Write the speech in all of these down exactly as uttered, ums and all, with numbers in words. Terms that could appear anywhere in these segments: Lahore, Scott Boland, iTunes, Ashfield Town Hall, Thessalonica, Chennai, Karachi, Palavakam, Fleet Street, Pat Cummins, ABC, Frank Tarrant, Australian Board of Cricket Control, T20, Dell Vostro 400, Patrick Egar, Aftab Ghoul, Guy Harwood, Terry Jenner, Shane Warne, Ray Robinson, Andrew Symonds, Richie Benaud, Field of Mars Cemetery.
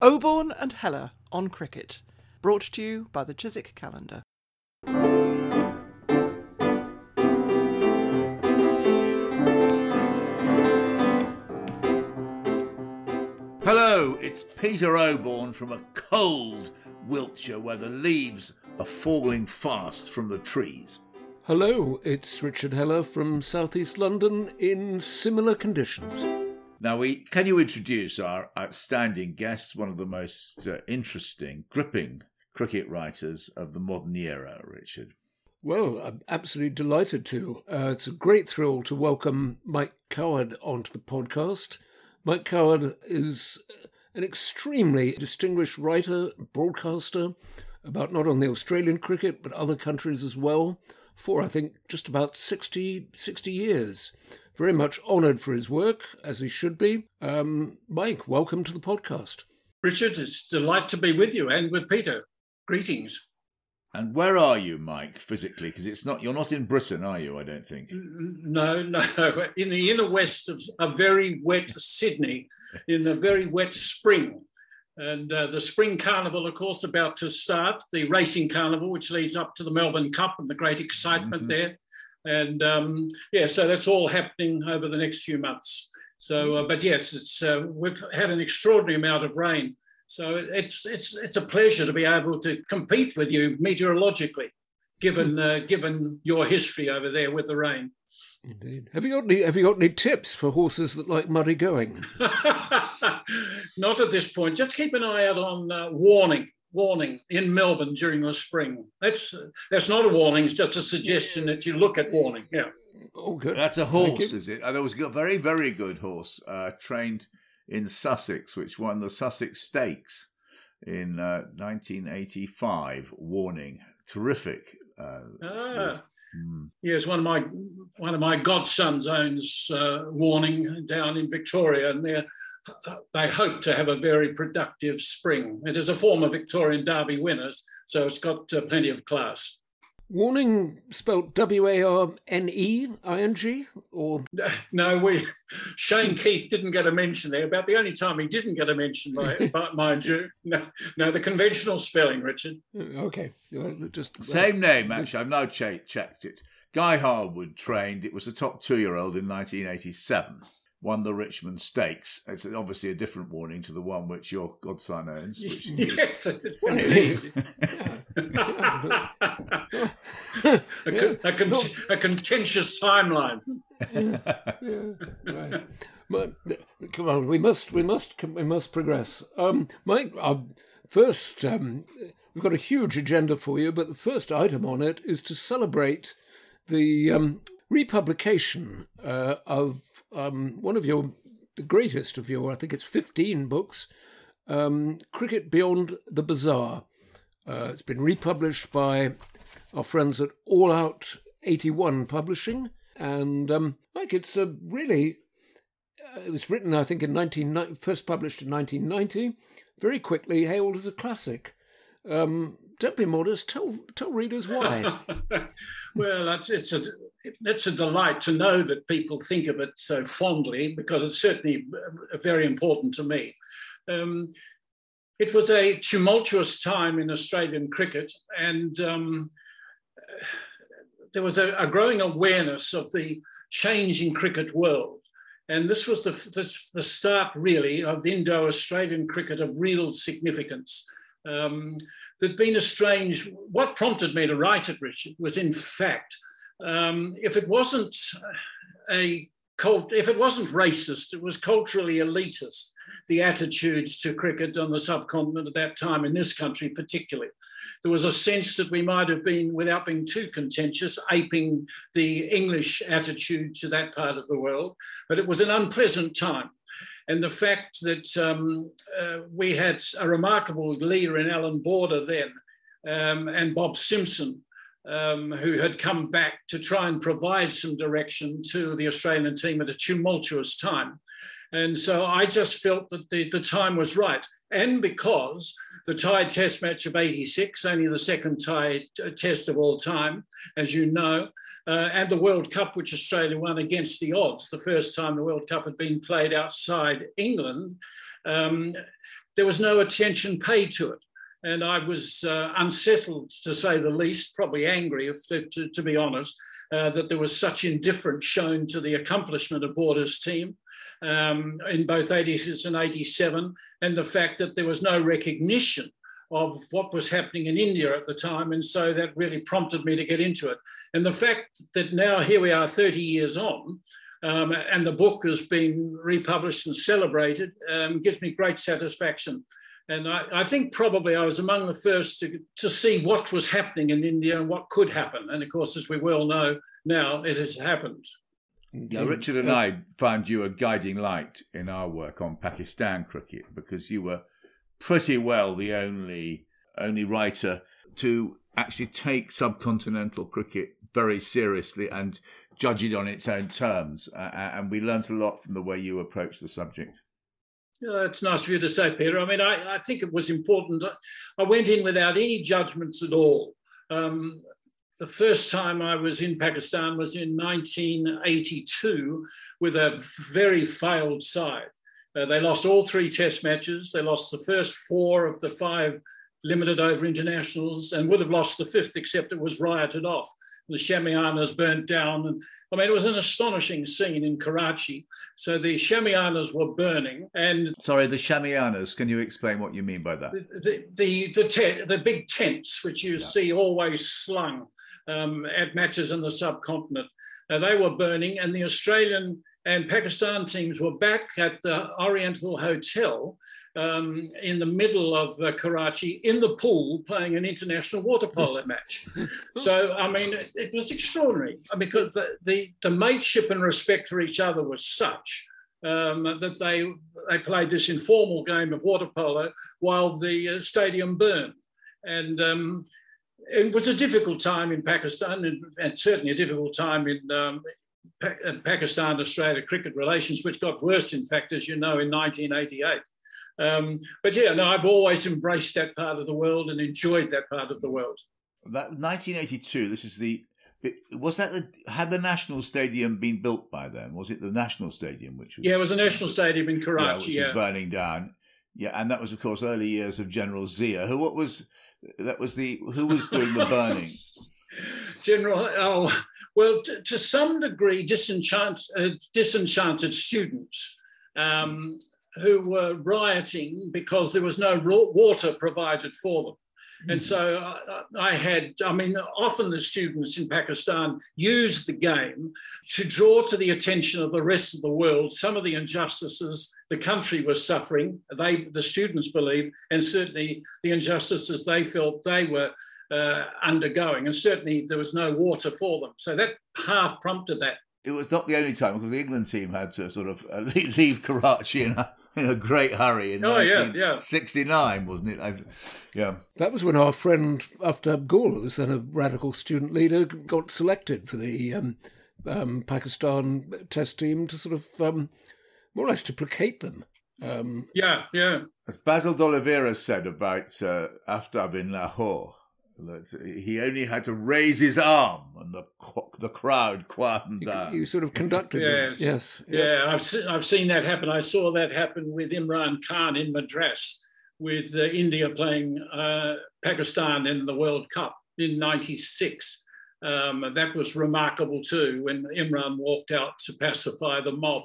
Oborn and Heller on Cricket, brought to you by the Chiswick Calendar. Hello, it's Peter Oborn from a cold Wiltshire where the leaves are falling fast from the trees. Hello, it's Richard Heller from South East London in similar conditions. Now, we can you introduce our outstanding guests, one of the most uh, interesting, gripping cricket writers of the modern era, Richard? Well, I'm absolutely delighted to. Uh, it's a great thrill to welcome Mike Coward onto the podcast. Mike Coward is an extremely distinguished writer, broadcaster, about not only Australian cricket, but other countries as well, for, I think, just about sixty, sixty years. Very much honoured for his work, as he should be. Um, Mike, welcome to the podcast. Richard, it's a delight to be with you and with Peter. Greetings. And where are you, Mike, physically? Because it's not you're not in Britain, are you, I don't think? No, no. In the inner west of a very wet Sydney, in a very wet spring. And uh, the spring carnival, of course, about to start, the racing carnival, which leads up to the Melbourne Cup and the great excitement mm-hmm. there. And, um, yeah, so that's all happening over the next few months. So, uh, but, yes, it's uh, we've had an extraordinary amount of rain. So it's it's it's a pleasure to be able to compete with you meteorologically, given uh, given your history over there with the rain. Indeed. Have you got any, have you got any tips for horses that like muddy going? Not at this point. Just keep an eye out on uh, warning. Warning in Melbourne during the spring. That's that's not a warning. It's just a suggestion that you look at warning. Yeah. Oh, good. That's a horse, is it? There was a very, very good horse uh, trained in Sussex, which won the Sussex Stakes in uh, nineteen eighty-five. Warning, terrific. Uh, ah. mm. Yes, one of my one of my godsons owns uh, Warning down in Victoria, and they're. They hope to have a very productive spring. It is a former Victorian Derby winners, so it's got uh, plenty of class. Warning, spelt W A R N E I N G, or no? We Shane Keith didn't get a mention there. About the only time he didn't get a mention, by, by, mind you. No, no, the conventional spelling, Richard. Okay, just same name. Actually, I've now ch- checked it. Guy Harwood trained. It was a top two-year-old in nineteen eighty-seven. Won the Richmond Stakes. It's obviously a different warning to the one which your godson owns. Which yes, indeed. yeah. a, con- a, con- a contentious timeline. yeah. Yeah. Right. But, come on, we must, we must, we must progress. Um, Mike, our first, um, we've got a huge agenda for you, but the first item on it is to celebrate the um, republication uh, of. Um, one of your, the greatest of your, I think it's fifteen books, um, Cricket Beyond the Bazaar. Uh, it's been republished by our friends at All Out eighty-one Publishing. And, um, like, it's a really, uh, it was written, I think, in nineteen ninety, first published in nineteen ninety, very quickly hailed as a classic. Um, don't be modest, tell, tell readers why. Well, that's, it's a... It's a delight to know that people think of it so fondly, because it's certainly very important to me. Um, it was a tumultuous time in Australian cricket, and um, there was a, a growing awareness of the changing cricket world. And this was the, the, the start, really, of Indo-Australian cricket of real significance. Um, there'd been a strange... What prompted me to write it, Richard, was in fact... Um, if it wasn't a cult, if it wasn't racist, it was culturally elitist, the attitudes to cricket on the subcontinent at that time, in this country particularly. There was a sense that we might have been, without being too contentious, aping the English attitude to that part of the world, but it was an unpleasant time. And the fact that um, uh, we had a remarkable leader in Alan Border then, um, and Bob Simpson, Um, who had come back to try and provide some direction to the Australian team at a tumultuous time. And so I just felt that the, the time was right. And because the Thai Test match of eighty-six, only the second Thai Test of all time, as you know, uh, and the World Cup, which Australia won against the odds, the first time the World Cup had been played outside England, um, there was no attention paid to it. And I was uh, unsettled, to say the least, probably angry, if, if to, to be honest, uh, that there was such indifference shown to the accomplishment of Border's team um, in both eighty-six and eighty-seven, and the fact that there was no recognition of what was happening in India at the time. And so that really prompted me to get into it. And the fact that now here we are thirty years on, um, and the book has been republished and celebrated, um, gives me great satisfaction. And I, I think probably I was among the first to, to see what was happening in India and what could happen. And of course, as we well know now, it has happened. Now, Richard and I found you a guiding light in our work on Pakistan cricket, because you were pretty well the only, only writer to actually take subcontinental cricket very seriously and judge it on its own terms. Uh, and we learnt a lot from the way you approached the subject. Yeah, it's nice of you to say, Peter. I mean, I, I think it was important. I went in without any judgments at all. Um, the first time I was in Pakistan was in nineteen eighty-two with a very failed side. Uh, they lost all three test matches. They lost the first four of the five limited over internationals and would have lost the fifth, except it was rioted off. The Shamianas burnt down. And I mean, it was an astonishing scene in Karachi. So the Shamianas were burning, and... Sorry, the Shamianas. Can you explain what you mean by that? The the the, te- the big tents, which you yeah. see always slung um, at matches in the subcontinent. Uh, they were burning, and the Australian and Pakistan teams were back at the Oriental Hotel Um, in the middle of uh, Karachi, in the pool, playing an international water polo match. So, I mean, it, it was extraordinary, because the, the, the mateship and respect for each other was such um, that they, they played this informal game of water polo while the uh, stadium burned. And um, it was a difficult time in Pakistan, and, and certainly a difficult time in um, pa- Pakistan-Australia cricket relations, which got worse, in fact, as you know, in nineteen eighty-eight. Um, but yeah, no, I've always embraced that part of the world and enjoyed that part of the world. That nineteen eighty-two, this is the, was that the, had the National Stadium been built by then? Was it the National Stadium which was? Yeah, it was a National Stadium in Karachi, yeah. Which yeah. was burning down. Yeah, and that was, of course, early years of General Zia. Who, what was, that was the, who was doing the burning? General, oh, well, t- to some degree, disenchant, uh, disenchanted students. Um, who were rioting because there was no water provided for them. Mm-hmm. And so I, I had, I mean, often the students in Pakistan used the game to draw to the attention of the rest of the world some of the injustices the country was suffering, they, the students believed, and certainly the injustices they felt they were uh, undergoing. And certainly there was no water for them. So that half prompted that. It was not the only time, because the England team had to sort of leave Karachi in a, in a great hurry in nineteen sixty-nine, wasn't it? I, yeah, that was when our friend Aftab Ghoul, who was then a radical student leader, got selected for the um, um, Pakistan test team to sort of um, more or less to placate them. Um, yeah, yeah. As Basil D'Oliveira said about uh, Aftab in Lahore, that he only had to raise his arm and the the crowd quietened down. You sort of conducted yes. it. Yes. Yeah, I've, se- I've seen that happen. I saw that happen with Imran Khan in Madras with uh, India playing uh, Pakistan in the World Cup in ninety-six. Um, that was remarkable too, when Imran walked out to pacify the mob.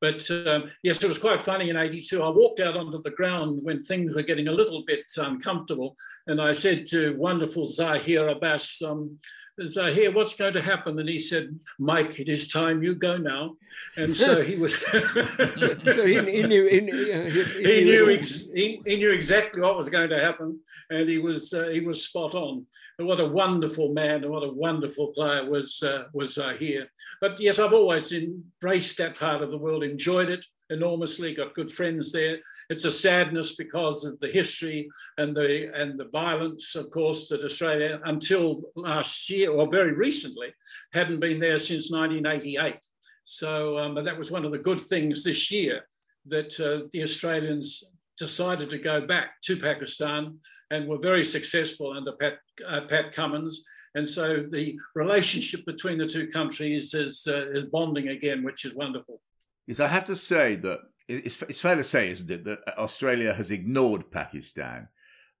But um, yes, it was quite funny in eighty-two. I walked out onto the ground when things were getting a little bit uncomfortable. And I said to wonderful Zahir Abbas, um, Zahir, what's going to happen? And he said, Mike, it is time you go now. And so he was... so so he, he knew... He, uh, he, he, he, knew ex- he, he knew exactly what was going to happen. And he was uh, he was spot on. And what a wonderful man and what a wonderful player was uh, was uh, here. But yes, I've always embraced that part of the world, enjoyed it enormously, got good friends there. It's a sadness because of the history and the and the violence, of course, that Australia, until last year, or very recently, hadn't been there since nineteen eighty-eight. So um, that was one of the good things this year, that uh, the Australians decided to go back to Pakistan and were very successful under Pat, uh, Pat Cummins. And so the relationship between the two countries is, uh, is bonding again, which is wonderful. Yes, I have to say that it's, it's fair to say, isn't it, that Australia has ignored Pakistan.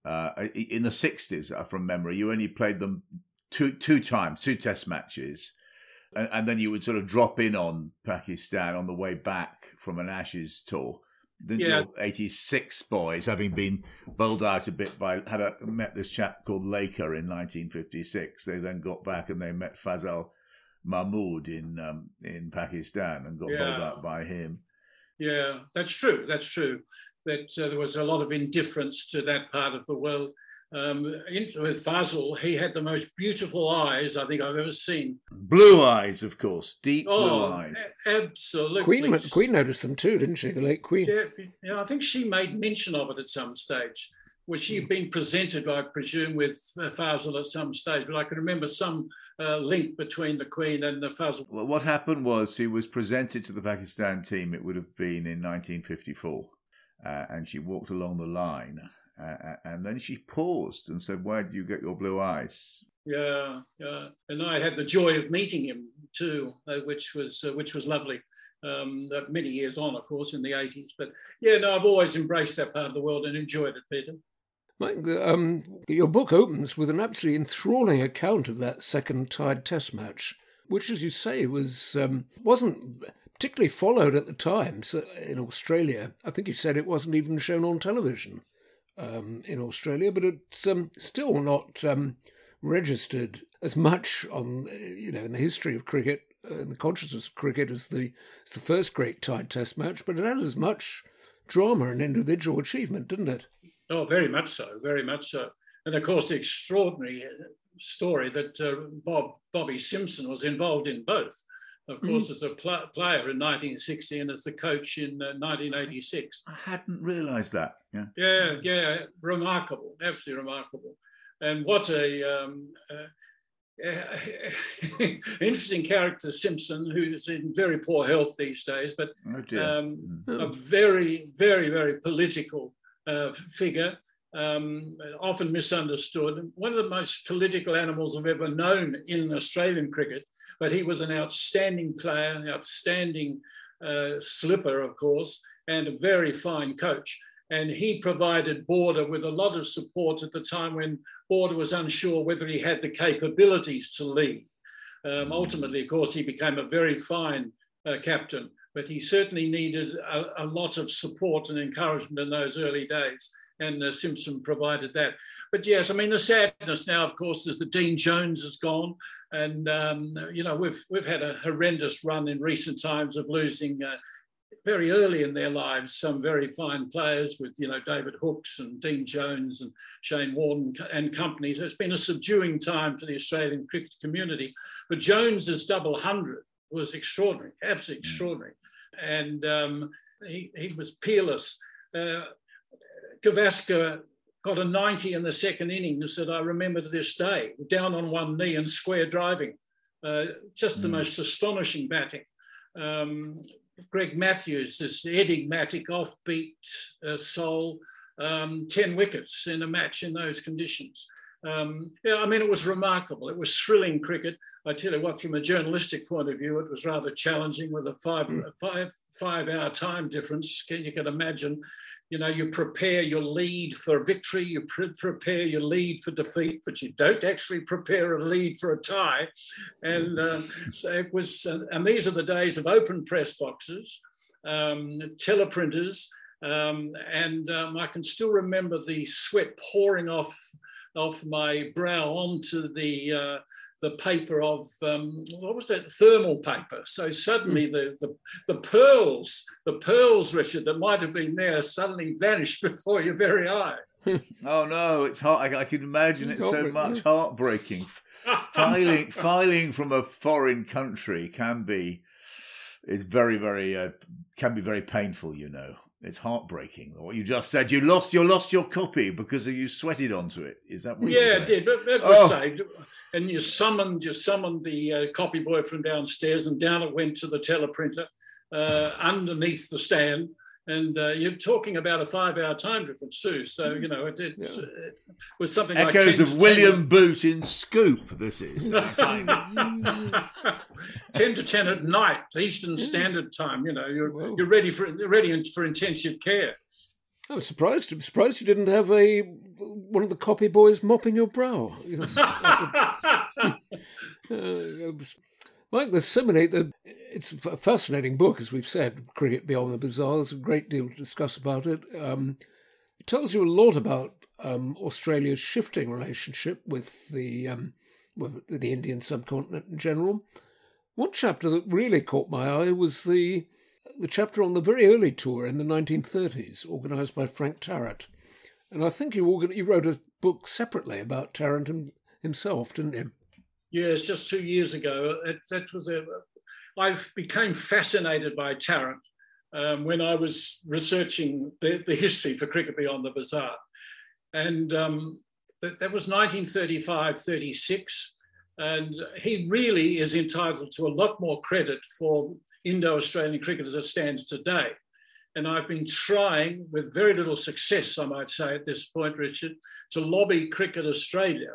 Uh, in the sixties, from memory, you only played them two two times, two test matches, and, and then you would sort of drop in on Pakistan on the way back from an Ashes tour. The yeah. eighty-six boys, having been bowled out a bit by, had a, met this chap called Laker in nineteen fifty-six. They then got back and they met Faisal Mahmood in um, in Pakistan and got yeah. bowled out by him. Yeah, that's true. That's true. That uh, there was a lot of indifference to that part of the world. Um, in, with Faisal, he had the most beautiful eyes I think I've ever seen. Blue eyes, of course, deep oh, blue eyes. A- absolutely. Queen, Queen noticed them too, didn't she? The late Queen. Yeah, I think she made mention of it at some stage. Well, she had been presented, I presume, with Faisal at some stage, but I can remember some uh, link between the Queen and the Faisal. Well, what happened was she was presented to the Pakistan team, it would have been in nineteen fifty-four, uh, and she walked along the line, uh, and then she paused and said, "Where did you get your blue eyes?" Yeah, yeah. And I had the joy of meeting him too, uh, which was uh, which was lovely. Um, many years on, of course, in the eighties. But yeah, no, I've always embraced that part of the world and enjoyed it, Peter. Mike, um, your book opens with an absolutely enthralling account of that second tied test match, which, as you say, was, um, wasn't particularly followed at the time so in Australia. I think you said it wasn't even shown on television um, in Australia, but it's um, still not um, registered as much on, you know, in the history of cricket, uh, in the consciousness of cricket, as the, as the first great tied test match, but it had as much drama and individual achievement, didn't it? Oh, very much so, very much so. And, of course, the extraordinary story that uh, Bob Bobby Simpson was involved in both, of course, mm. as a pl- player in nineteen sixty and as the coach in uh, nineteen eighty-six. I hadn't realised that. Yeah. yeah, yeah, remarkable, absolutely remarkable. And what a... Um, uh, interesting character, Simpson, who's in very poor health these days, but oh dear. Um, mm. a very, very, very political Uh, figure, um, often misunderstood. One of the most political animals I've ever known in Australian cricket, but he was an outstanding player, an outstanding uh, slipper, of course, and a very fine coach. And he provided Border with a lot of support at the time when Border was unsure whether he had the capabilities to lead. Um, ultimately, of course, he became a very fine uh, captain, but he certainly needed a, a lot of support and encouragement in those early days, and uh, Simpson provided that. But yes, I mean, the sadness now, of course, is that Dean Jones is gone, and um, you know, we've we've had a horrendous run in recent times of losing uh, very early in their lives some very fine players, with you know David Hooks and Dean Jones and Shane Warne and company. So it's been a subduing time for the Australian cricket community. But Jones's double hundred was extraordinary, absolutely extraordinary. And um, he, he was peerless. Uh, Gavaskar got a ninety in the second innings that I remember to this day, down on one knee and square driving. Uh, just the mm. most astonishing batting. Um, Greg Matthews, this enigmatic, offbeat uh, soul, um, ten wickets in a match in those conditions. Um, yeah, I mean, it was remarkable. It was thrilling cricket. I tell you what, from a journalistic point of view, it was rather challenging with a five, mm. five, five-hour time difference. Can you can imagine? You know, you prepare your lead for victory, you pre- prepare your lead for defeat, but you don't actually prepare a lead for a tie. And uh, so it was. Uh, and these are the days of open press boxes, um, teleprinters, um, and um, I can still remember the sweat pouring off. off my brow onto the uh, the paper of, um, what was that, thermal paper. So suddenly mm. the, the the pearls, the pearls, Richard, that might have been there suddenly vanished before your very eye. Oh no, it's heart. I, I can imagine it's, it's so much heartbreaking. filing, filing from a foreign country can be, it's very, very, uh, can be very painful, you know. It's heartbreaking. What you just said, you lost, you lost your copy because you sweated onto it. Is that what? Yeah, it did. But it was oh. saved, and you summoned, you summoned the uh, copy boy from downstairs, and down it went to the teleprinter uh, underneath the stand, And uh, you're talking about a five-hour time difference too, so you know it, it's, yeah. it was something echoes like echoes of William Boot in Scoop. This is ten to ten at night, Eastern Standard Time. You know, you're Whoa. you're ready for you're ready for intensive care. I was surprised. I'm surprised you didn't have a one of the copy boys mopping your brow. uh, Mike, there's so many. It's a fascinating book, as we've said, Cricket Beyond the Bazaar. There's a great deal to discuss about it. Um, it tells you a lot about um, Australia's shifting relationship with the um, with the Indian subcontinent in general. One chapter that really caught my eye was the the chapter on the very early tour in the nineteen thirties, organised by Frank Tarrant. And I think you, organ- you wrote a book separately about Tarrant and himself, didn't you? Yes, just two years ago. It, that was a, I became fascinated by Tarrant um, when I was researching the, the history for Cricket Beyond the Bazaar. And um, that, that was nineteen thirty-five thirty-six. And he really is entitled to a lot more credit for Indo-Australian cricket as it stands today. And I've been trying, with very little success, I might say at this point, Richard, to lobby Cricket Australia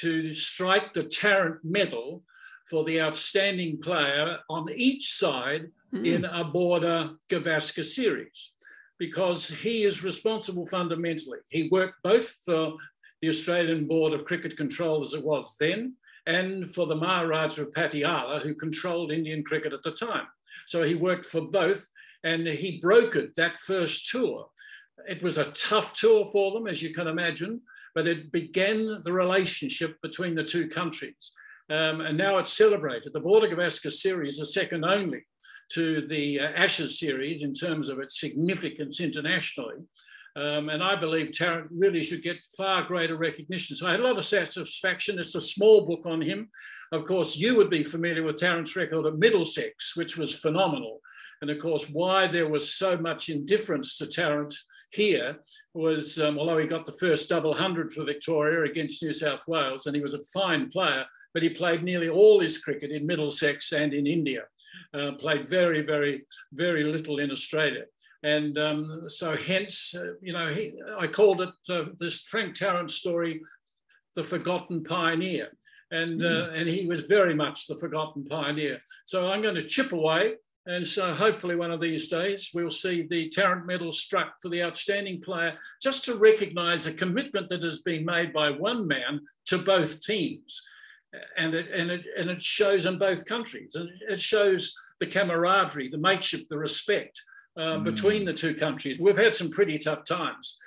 to strike the Tarrant medal for the outstanding player on each side mm. in a Border-Gavaskar series, because he is responsible fundamentally. He worked both for the Australian Board of Cricket Control as it was then, and for the Maharaja of Patiala, who controlled Indian cricket at the time. So he worked for both, and he brokered that first tour. It was a tough tour for them, as you can imagine, but it began the relationship between the two countries. Um, and now it's celebrated. The Border-Gavaskar series is second only to the uh, Ashes series in terms of its significance internationally. Um, and I believe Tarrant really should get far greater recognition. So I had a lot of satisfaction. It's a small book on him. Of course, you would be familiar with Tarrant's record at Middlesex, which was phenomenal. And of course, why there was so much indifference to Tarrant here was, um, although he got the first double hundred for Victoria against New South Wales, and he was a fine player, but he played nearly all his cricket in Middlesex and in India, uh, played very, very, very little in Australia. And um, so hence, uh, you know, he, I called it uh, this Frank Tarrant story, The Forgotten Pioneer. And, mm. uh, and he was very much the forgotten pioneer. So I'm going to chip away. And so hopefully one of these days we'll see the Tarrant medal struck for the outstanding player, just to recognise a commitment that has been made by one man to both teams. And it, and, it, and it shows in both countries. And it shows the camaraderie, the mateship, the respect uh, mm. between the two countries. We've had some pretty tough times,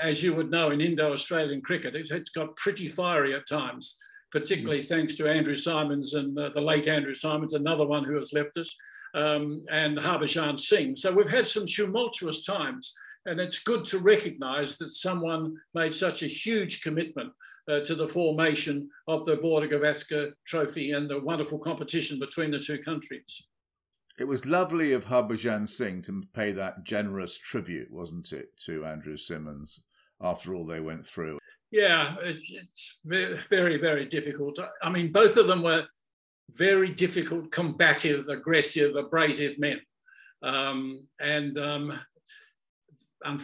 as you would know, in Indo-Australian cricket. It, it's got pretty fiery at times, particularly mm. thanks to Andrew Symonds and uh, the late Andrew Symonds, another one who has left us. Um, and Harbhajan Singh. So we've had some tumultuous times, and it's good to recognise that someone made such a huge commitment uh, to the formation of the Border-Gavaskar Trophy and the wonderful competition between the two countries. It was lovely of Harbhajan Singh to pay that generous tribute, wasn't it, to Andrew Symonds after all they went through? Yeah, it's, it's very, very difficult. I mean, both of them were very difficult, combative, aggressive, abrasive men. Um, and um,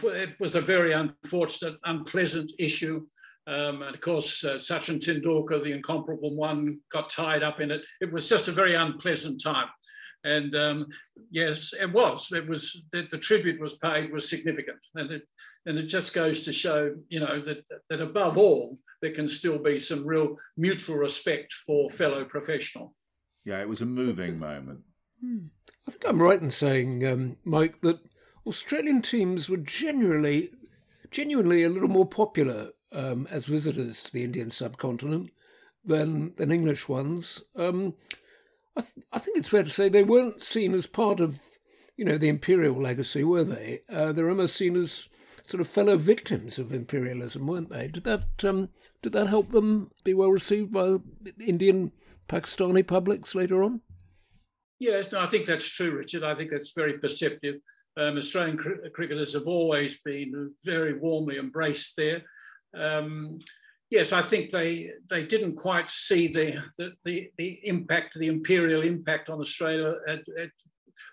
it was a very unfortunate, unpleasant issue. Um, and of course, uh, Sachin Tendulkar, the incomparable one, got tied up in it. It was just a very unpleasant time. And um, yes, it was. It was that the tribute was paid was significant. And it, and it just goes to show, you know, that, that above all, there can still be some real mutual respect for fellow professional. Yeah, it was a moving moment. Hmm. I think I'm right in saying, um, Mike, that Australian teams were generally, genuinely a little more popular um, as visitors to the Indian subcontinent than, than English ones. Um I, th- I think it's fair to say they weren't seen as part of, you know, the imperial legacy, were they? Uh, they were almost seen as sort of fellow victims of imperialism, weren't they? Did that um, did that help them be well received by Indian Pakistani publics later on? Yes, no, I think that's true, Richard. I think that's very perceptive. Um, Australian cr- cricketers have always been very warmly embraced there. Um, Yes, I think they they didn't quite see the the, the, the impact, the imperial impact on Australia at, at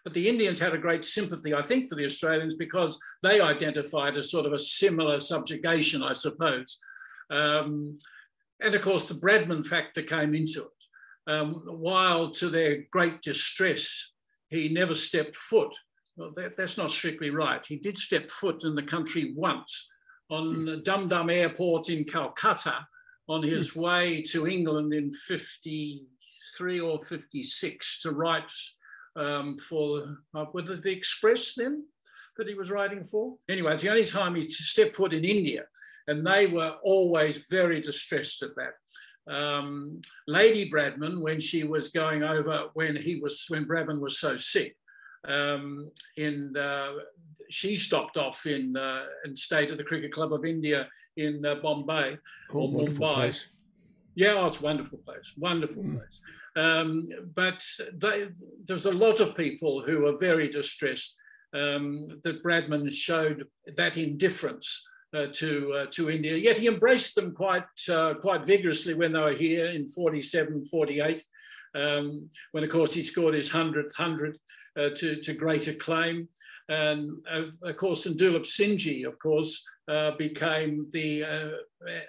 But the Indians had a great sympathy, I think, for the Australians because they identified as sort of a similar subjugation, I suppose. Um, and of course, the Bradman factor came into it. Um, while to their great distress, he never stepped foot. Well, that, that's not strictly right. He did step foot in the country once on mm. Dum Dum Airport in Calcutta on his mm. way to England in fifty-three or fifty-six to write um, for, uh, was it the Express then that he was writing for? Anyway, it's the only time he stepped foot in India, and they were always very distressed at that. Um, Lady Bradman, when she was going over, when he was, when Bradman was so sick, um, in uh, she stopped off in uh, and stayed at the Cricket Club of India in uh, Bombay oh, or Mumbai. Place. Yeah, oh, it's a wonderful place, wonderful mm. place. Um, but they, there's a lot of people who are very distressed um, that Bradman showed that indifference. Uh, to uh, to India, yet he embraced them quite uh, quite vigorously when they were here in forty-seven, forty-eight, um, when of course he scored his hundredth hundred uh, to to great acclaim, and uh, of course Sundulip Singhji, of course, uh, became the uh,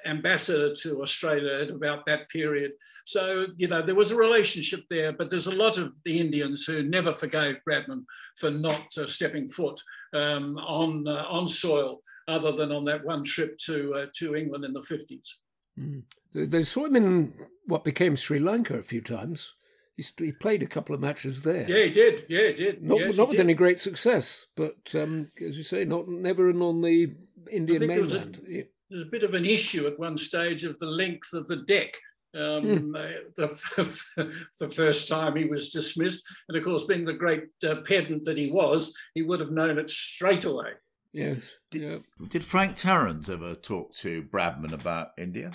ambassador to Australia at about that period. So you know there was a relationship there, but there's a lot of the Indians who never forgave Bradman for not uh, stepping foot um, on uh, on soil. Other than on that one trip to uh, to England in the fifties. Mm. They saw him in what became Sri Lanka a few times. He, he played a couple of matches there. Yeah, he did. Yeah, he did. Not, yes, not he with did. any great success, but um, as you say, not never on the Indian mainland. There was, a, yeah. there was a bit of an issue at one stage of the length of the deck. Um, mm. the, the first time he was dismissed, and of course, being the great uh, pedant that he was, he would have known it straight away. Yes. Did, yeah. did Frank Tarrant ever talk to Bradman about India?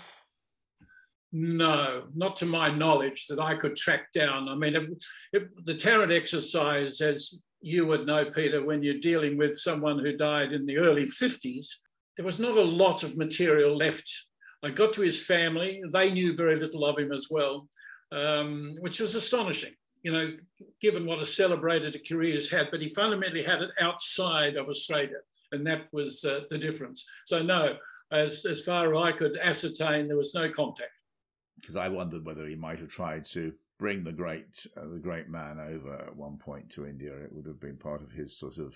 No, not to my knowledge that I could track down. I mean, it, it, the Tarrant exercise, as you would know, Peter, when you're dealing with someone who died in the early fifties, there was not a lot of material left. I got to his family. They knew very little of him as well, um, which was astonishing. You know, given what a celebrated a career has had, but he fundamentally had it outside of Australia. And that was uh, the difference. So no, as, as far as I could ascertain, there was no contact. Because I wondered whether he might have tried to bring the great uh, the great man over at one point to India. It would have been part of his sort of,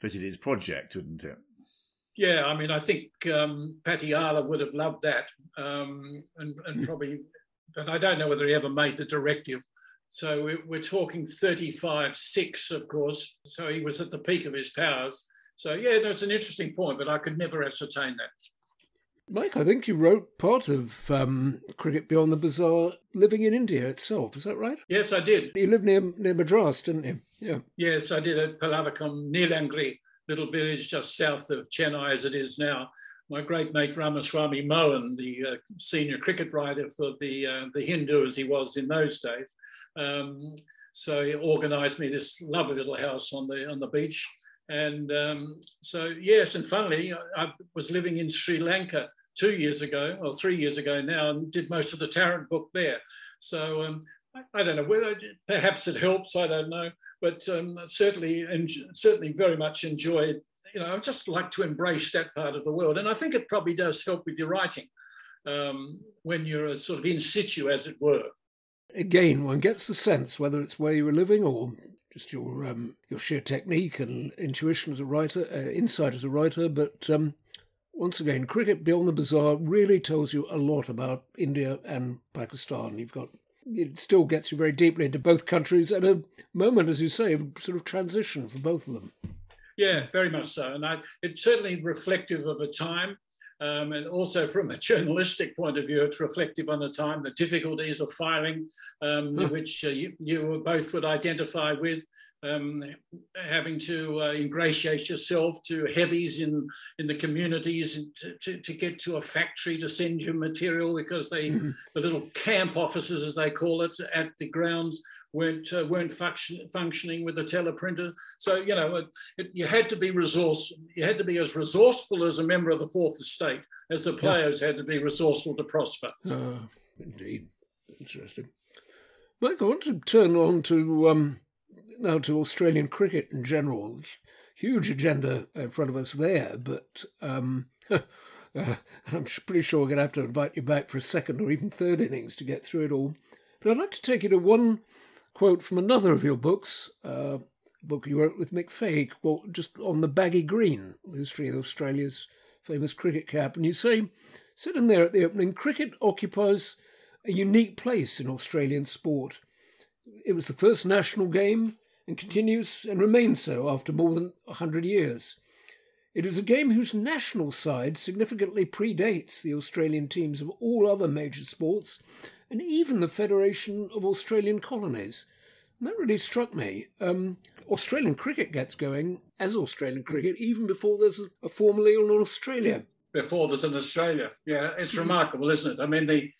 fitted his project, wouldn't it? Yeah, I mean, I think um, Patiala would have loved that. Um, and, and probably, but I don't know whether he ever made the directive. So we're talking thirty-five six, of course. So he was at the peak of his powers. So, yeah, that's an interesting point, but I could never ascertain that. Mike, I think you wrote part of um, Cricket Beyond the Bazaar living in India itself. Is that right? Yes, I did. You lived near near Madras, didn't you? Yeah. Yes, I did at Palavakam, Nilangiri, little village just south of Chennai as it is now. My great mate Ramaswamy Mohan, the uh, senior cricket writer for the, uh, the Hindu as he was in those days, um, so he organised me this lovely little house on the on the beach. And um, so, yes, and funnily, I, I was living in Sri Lanka two years ago, or three years ago now, and did most of the Tarrant book there. So um, I, I don't know, well, perhaps it helps, I don't know, but um, certainly, and certainly very much enjoyed, you know, I just like to embrace that part of the world. And I think it probably does help with your writing um, when you're sort of in situ, as it were. Again, one gets the sense, whether it's where you were living or just your um, your sheer technique and intuition as a writer, uh, insight as a writer. But um, once again, Cricket Beyond the Bazaar really tells you a lot about India and Pakistan. You've got it still gets you very deeply into both countries at a moment, as you say, of sort of transition for both of them. Yeah, very much so, and I, it's certainly reflective of a time. Um, and also from a journalistic point of view, it's reflective on the time, the difficulties of filing, um, huh. which uh, you, you both would identify with, um, having to uh, ingratiate yourself to heavies in, in the communities and to, to, to get to a factory to send your material because they, mm-hmm. the little camp offices, as they call it, at the grounds weren't, uh, weren't function, functioning with the teleprinter. So, you know, it, it, you had to be resource, you had to be as resourceful as a member of the Fourth Estate as the players yeah. had to be resourceful to prosper. Uh, indeed. Interesting. Mike, I want to turn on to um, now to Australian cricket in general. Huge agenda in front of us there, but um, uh, I'm pretty sure we're going to have to invite you back for a second or even third innings to get through it all. But I'd like to take you to one quote from another of your books, uh, a book you wrote with Mick Fahey, just on the baggy green, the history of Australia's famous cricket cap. And you say, sitting there at the opening, cricket occupies a unique place in Australian sport. It was the first national game and continues and remains so after more than one hundred years. It is a game whose national side significantly predates the Australian teams of all other major sports and even the Federation of Australian Colonies. And that really struck me. Um, Australian cricket gets going as Australian cricket even before there's a formally an Australia. Before there's an Australia. Yeah, it's remarkable, isn't it? I mean, the,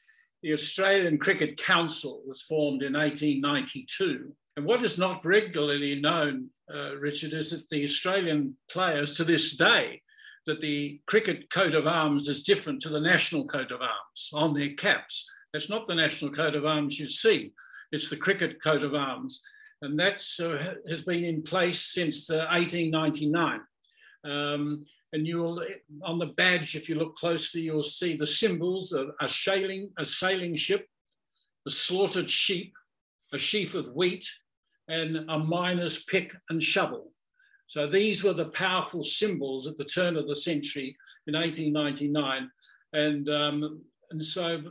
the Australian Cricket Council was formed in eighteen ninety-two. And what is not regularly known, uh, Richard, is that the Australian players to this day, that the cricket coat of arms is different to the national coat of arms on their caps. It's not the national coat of arms you see, it's the cricket coat of arms. And that uh, has been in place since uh, eighteen ninety-nine. Um, and you'll, on the badge, if you look closely, you'll see the symbols of a sailing, a sailing ship, the slaughtered sheep, a sheaf of wheat, and a miner's pick and shovel. So these were the powerful symbols at the turn of the century in eighteen ninety-nine. And, um, and so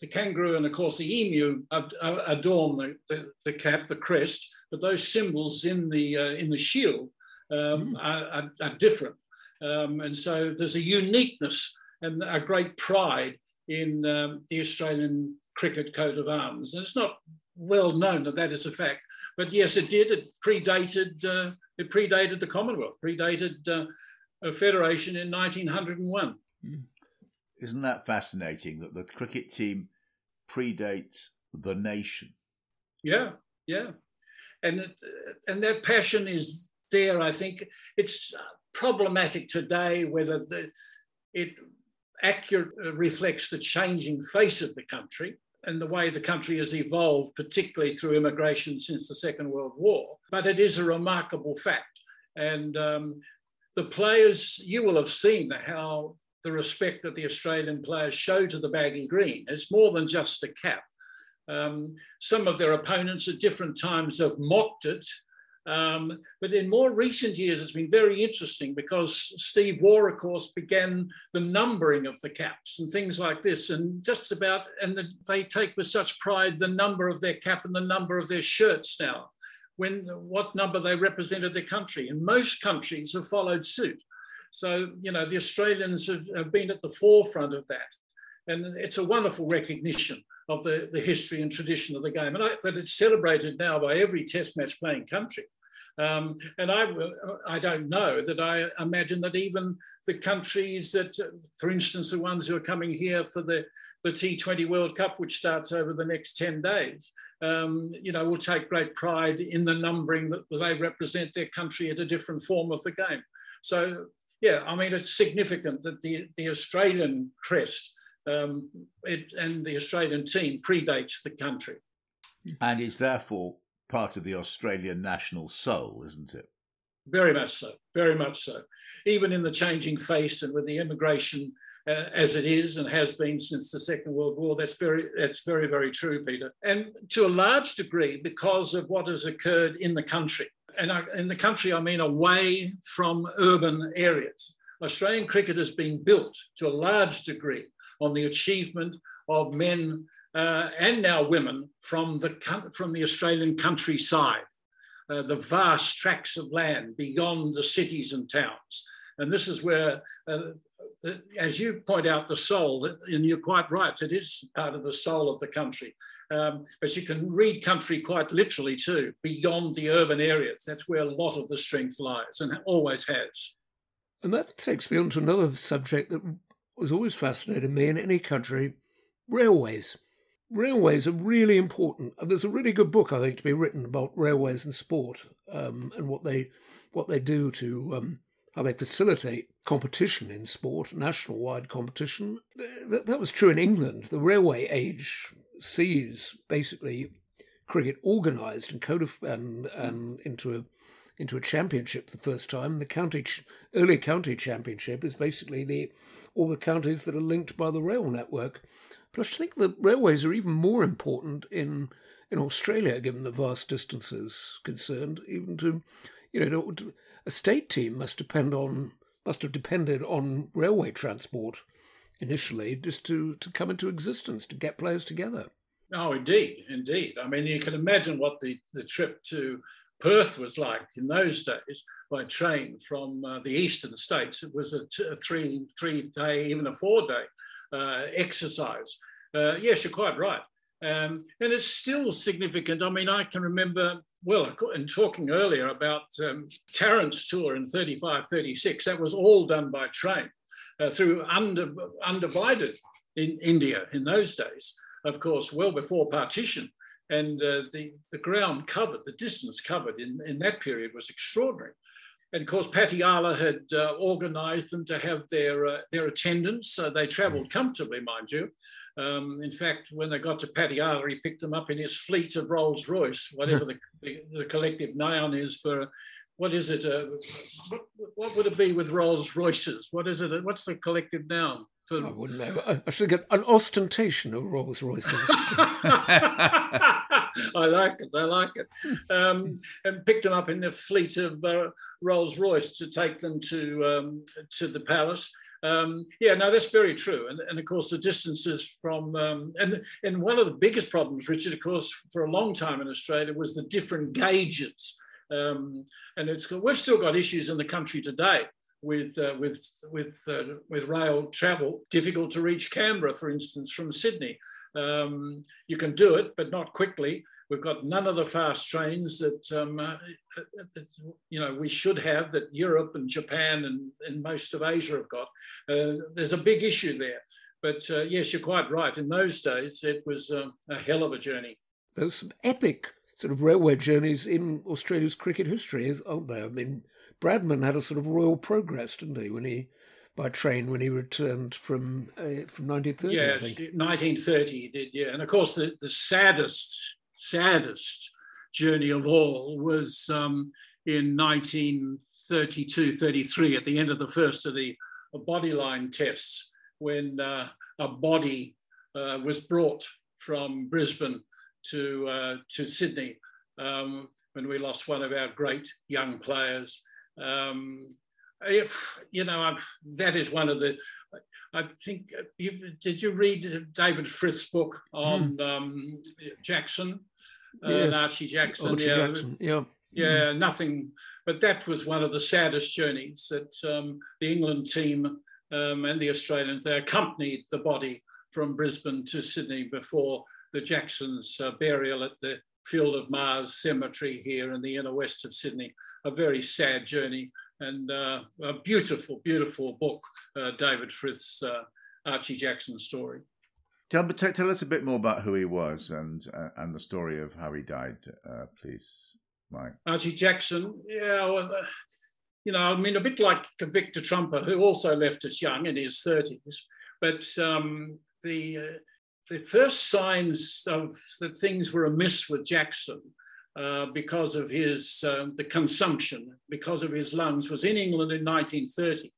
the kangaroo and, of course, the emu adorn the, the, the cap, the crest, but those symbols in the, uh, in the shield um, mm. are, are, are different. Um, and so there's a uniqueness and a great pride in um, the Australian cricket coat of arms. And it's not well known that that is a fact, but yes, it did. It predated. Uh, it predated the Commonwealth. Predated uh, a federation in nineteen oh one. Isn't that fascinating that the cricket team predates the nation? Yeah, yeah, and it, and that passion is there. I think it's problematic today whether the, it accurately reflects the changing face of the country and the way the country has evolved, particularly through immigration since the Second World War. But it is a remarkable fact. And um, the players, you will have seen how the respect that the Australian players show to the baggy green. It's more than just a cap. Um, some of their opponents at different times have mocked it. Um, but in more recent years, it's been very interesting because Steve Waugh, of course, began the numbering of the caps and things like this. And just about, and the, they take with such pride the number of their cap and the number of their shirts now, when what number they represented the country. And most countries have followed suit. So, you know, the Australians have, have been at the forefront of that. And it's a wonderful recognition of the, the history and tradition of the game. And I, but it's celebrated now by every test match playing country. Um, and I, I don't know that I imagine that even the countries that, for instance, the ones who are coming here for the, the T twenty World Cup, which starts over the next ten days, um, you know, will take great pride in the numbering that they represent their country at a different form of the game. So, yeah, I mean, it's significant that the, the Australian crest um, it, and the Australian team predates the country. And is therefore part of the Australian national soul, isn't it? Very much so, very much so. Even in the changing face and with the immigration uh, as it is and has been since the Second World War, that's very, that's very, very true, Peter. And to a large degree, because of what has occurred in the country. And I, in the country, I mean away from urban areas. Australian cricket has been built to a large degree on the achievement of men Uh, and now women from the, from the Australian countryside, uh, the vast tracts of land beyond the cities and towns. And this is where, uh, the, as you point out, the soul, and you're quite right, it is part of the soul of the country. Um, but you can read country quite literally too, beyond the urban areas. That's where a lot of the strength lies and always has. And that takes me on to another subject that has always fascinated me in any country, railways. Railways are really important. There's a really good book, I think, to be written about railways and sport um, and what they what they do to um, how they facilitate competition in sport, national-wide competition. That, that was true in England. The railway age sees basically cricket organised and codified and, and into a into a championship the first time. The county ch- early county championship is basically the all the counties that are linked by the rail network. Plus, I think the railways are even more important in in Australia, given the vast distances concerned. Even to, you know, to, a state team must depend on must have depended on railway transport initially just to, to come into existence, to get players together. Oh, indeed, indeed. I mean, you can imagine what the, the trip to Perth was like in those days by train from uh, the eastern states. It was a, t- a three, three-day, even a four-day uh, exercise. Uh, yes, you're quite right. Um, and it's still significant. I mean, I can remember, well, in talking earlier about um, Tarrant's tour in thirty-five thirty-six, that was all done by train uh, through under, undivided in India in those days. Of course, well before partition, and uh, the, the ground covered, the distance covered in, in that period was extraordinary. And of course, Patiala had uh, organised them to have their uh, their attendants, so they travelled comfortably, mind you. Um, in fact, when they got to Patiala, he picked them up in his fleet of Rolls-Royce, whatever the, the, the collective noun is for, what is it, uh, what, what would it be with Rolls-Royces? What is it, what's the collective noun? For... I wouldn't know. I should get an ostentation of Rolls Royces. I like it. I like it. Um, and picked them up in a fleet of uh, Rolls Royce to take them to um, to the palace. Um, yeah, no, that's very true. And, and of course, the distances from um, and and one of the biggest problems, Richard, of course, for a long time in Australia was the different gauges. Um, and it's we've still got issues in the country today. With uh, with with uh, with rail travel, difficult to reach Canberra, for instance, from Sydney. Um, you can do it, but not quickly. We've got none of the fast trains that, um, uh, that you know we should have. That Europe and Japan and, and most of Asia have got. Uh, there's a big issue there. But uh, yes, you're quite right. In those days, it was uh, a hell of a journey. There's some epic sort of railway journeys in Australia's cricket history, aren't there? I mean. Bradman had a sort of royal progress, didn't he, when he, by train, when he returned from uh, from nineteen thirty? Yeah, I think. nineteen thirty he did, yeah. And of course, the, the saddest, saddest journey of all was um, in nineteen thirty-two thirty-three, at the end of the first of the bodyline tests, when uh, a body uh, was brought from Brisbane to uh, to Sydney, um, when we lost one of our great young players. Um, if, you know, I've, that is one of the, I think, you, did you read David Frith's book on mm. um, Jackson, uh, yes. and Archie Jackson? Archie yeah, Jackson, yeah. Yeah, mm. nothing, but that was one of the saddest journeys that um, the England team um, and the Australians, they accompanied the body from Brisbane to Sydney before the Jackson's uh, burial at the Field of Mars Cemetery here in the inner west of Sydney. A very sad journey, and uh, a beautiful, beautiful book, uh, David Frith's uh, Archie Jackson story. Tell, tell, tell us a bit more about who he was and uh, and the story of how he died, uh, please, Mike. Archie Jackson, yeah, well, uh, you know, I mean, a bit like Victor Trumper, who also left us young in his thirties, but um, the... Uh, The first signs of that things were amiss with Jackson uh, because of his, uh, the consumption, because of his lungs, was in England in nineteen thirty.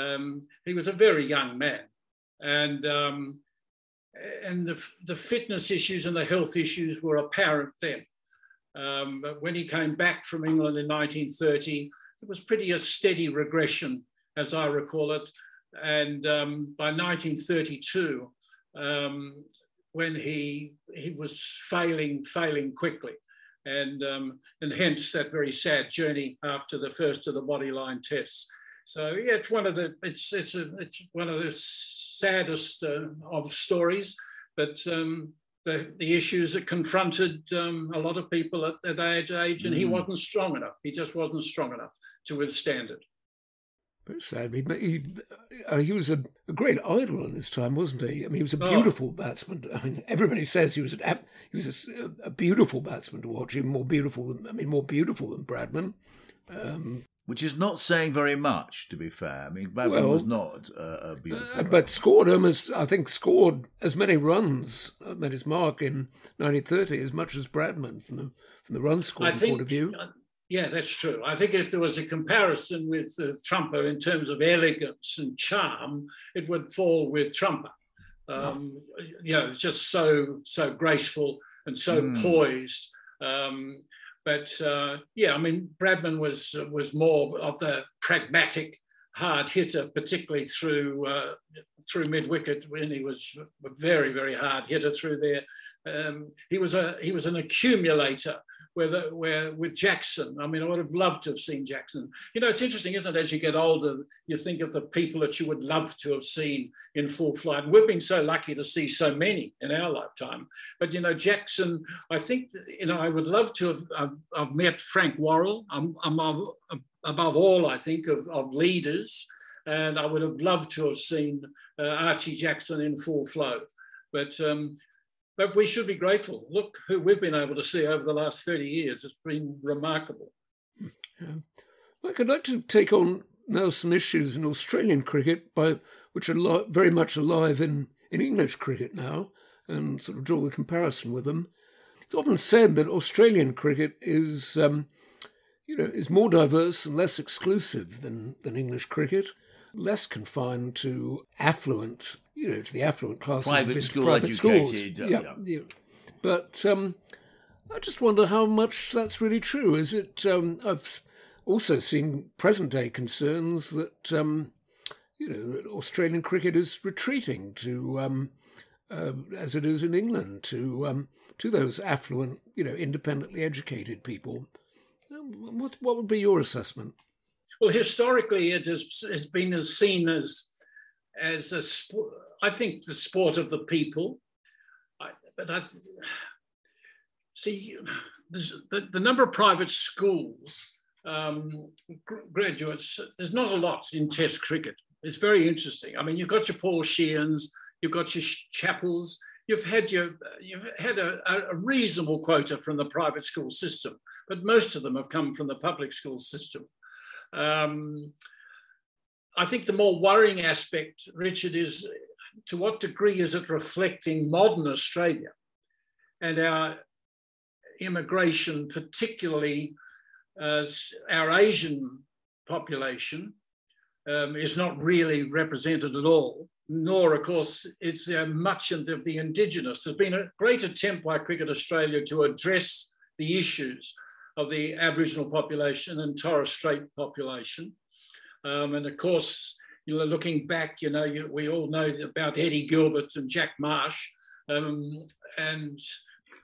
Um, he was a very young man. And um, and the, the fitness issues and the health issues were apparent then. Um, but when he came back from England in nineteen thirty, there was pretty a steady regression, as I recall it. And um, by nineteen thirty-two, Um, when he he was failing, failing quickly. And, um, and hence that very sad journey after the first of the bodyline tests. So yeah, it's one of the, it's, it's, a, it's one of the saddest uh, of stories, but um, the, the issues that confronted um, a lot of people at that age, age and mm. he wasn't strong enough. He just wasn't strong enough to withstand it. Sadly, but he, uh, he was a, a great idol in his time, wasn't he? I mean, he was a beautiful oh. batsman. I mean, everybody says he was an ap- he was a, a beautiful batsman to watch. Even more beautiful than I mean, more beautiful than Bradman, um, which is not saying very much, to be fair. I mean, Bradman well, was not uh, a beautiful, uh, but scored him as I think scored as many runs made his mark in nineteen thirty as much as Bradman from the from the run scoring point of view. Yeah, that's true. I think if there was a comparison with uh, Trumper in terms of elegance and charm, it would fall with Trumper. Um, oh. You know, it's just so so graceful and so mm. poised. Um, but uh, yeah, I mean, Bradman was uh, was more of the pragmatic hard hitter, particularly through uh, through mid wicket when he was a very very hard hitter through there. Um, he was a he was an accumulator. Where, where with Jackson, I mean, I would have loved to have seen Jackson. You know, it's interesting, isn't it? As you get older, you think of the people that you would love to have seen in full flight. And we've been so lucky to see so many in our lifetime. But, you know, Jackson, I think, you know, I would love to have I've, I've met Frank Worrell. I'm, I'm above all, I think, of, of leaders. And I would have loved to have seen uh, Archie Jackson in full flow. But, um, But we should be grateful. Look who we've been able to see over the last thirty years. It's been remarkable. Yeah. Mike, I'd like to take on now some issues in Australian cricket, by, which are very much alive in, in English cricket now, and sort of draw the comparison with them. It's often said that Australian cricket is, um, you know, is more diverse and less exclusive than, than English cricket, less confined to affluent You know, to the affluent classes, private school private educated. Schools. Yeah, yeah. yeah. But um, I just wonder how much that's really true. Is it? Um, I've also seen present-day concerns that um, you know that Australian cricket is retreating to, um, uh, as it is in England, to um, to those affluent, you know, independently educated people. Um, what what would be your assessment? Well, historically, it has has been as seen as as a sport. I think the sport of the people, I, but I th- see the, the number of private schools, um, gr- graduates, there's not a lot in Test cricket. It's very interesting. I mean, you've got your Paul Sheehan's, you've got your Chappells, you've had your, you've had a, a reasonable quota from the private school system, but most of them have come from the public school system. Um, I think the more worrying aspect, Richard, is to what degree is it reflecting modern Australia and our immigration, particularly uh, our Asian population, um, is not really represented at all, nor, of course, it's uh, much of the Indigenous. There's been a great attempt by Cricket Australia to address the issues of the Aboriginal population and Torres Strait population. Um, and of course, you know, looking back, you know, you, we all know about Eddie Gilbert and Jack Marsh, um, and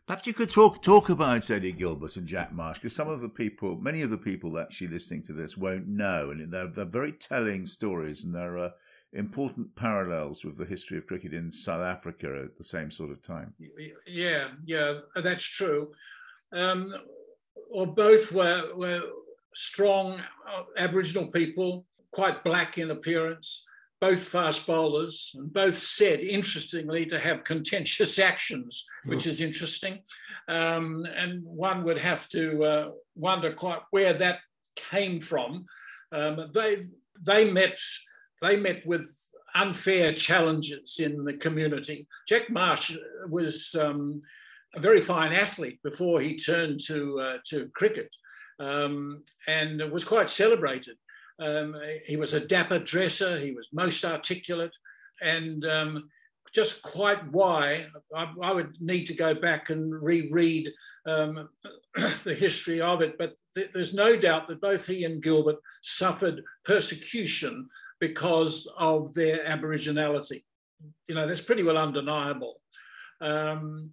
perhaps you could talk talk about Eddie Gilbert and Jack Marsh, because some of the people, many of the people actually listening to this won't know, and they're they're very telling stories, and there are important parallels with the history of cricket in South Africa at the same sort of time. Yeah, yeah, that's true. Um, or both were were. strong uh, Aboriginal people, quite black in appearance, both fast bowlers, and both said, interestingly, to have contentious actions, which is interesting. Um, and one would have to uh, wonder quite where that came from. Um, they they met they met with unfair challenges in the community. Jack Marsh was um, a very fine athlete before he turned to uh, to cricket. Um, and was quite celebrated. Um, he was a dapper dresser, he was most articulate, and um, just quite why, I, I would need to go back and reread um, the history of it, but th- there's no doubt that both he and Gilbert suffered persecution because of their Aboriginality. You know, that's pretty well undeniable. Um,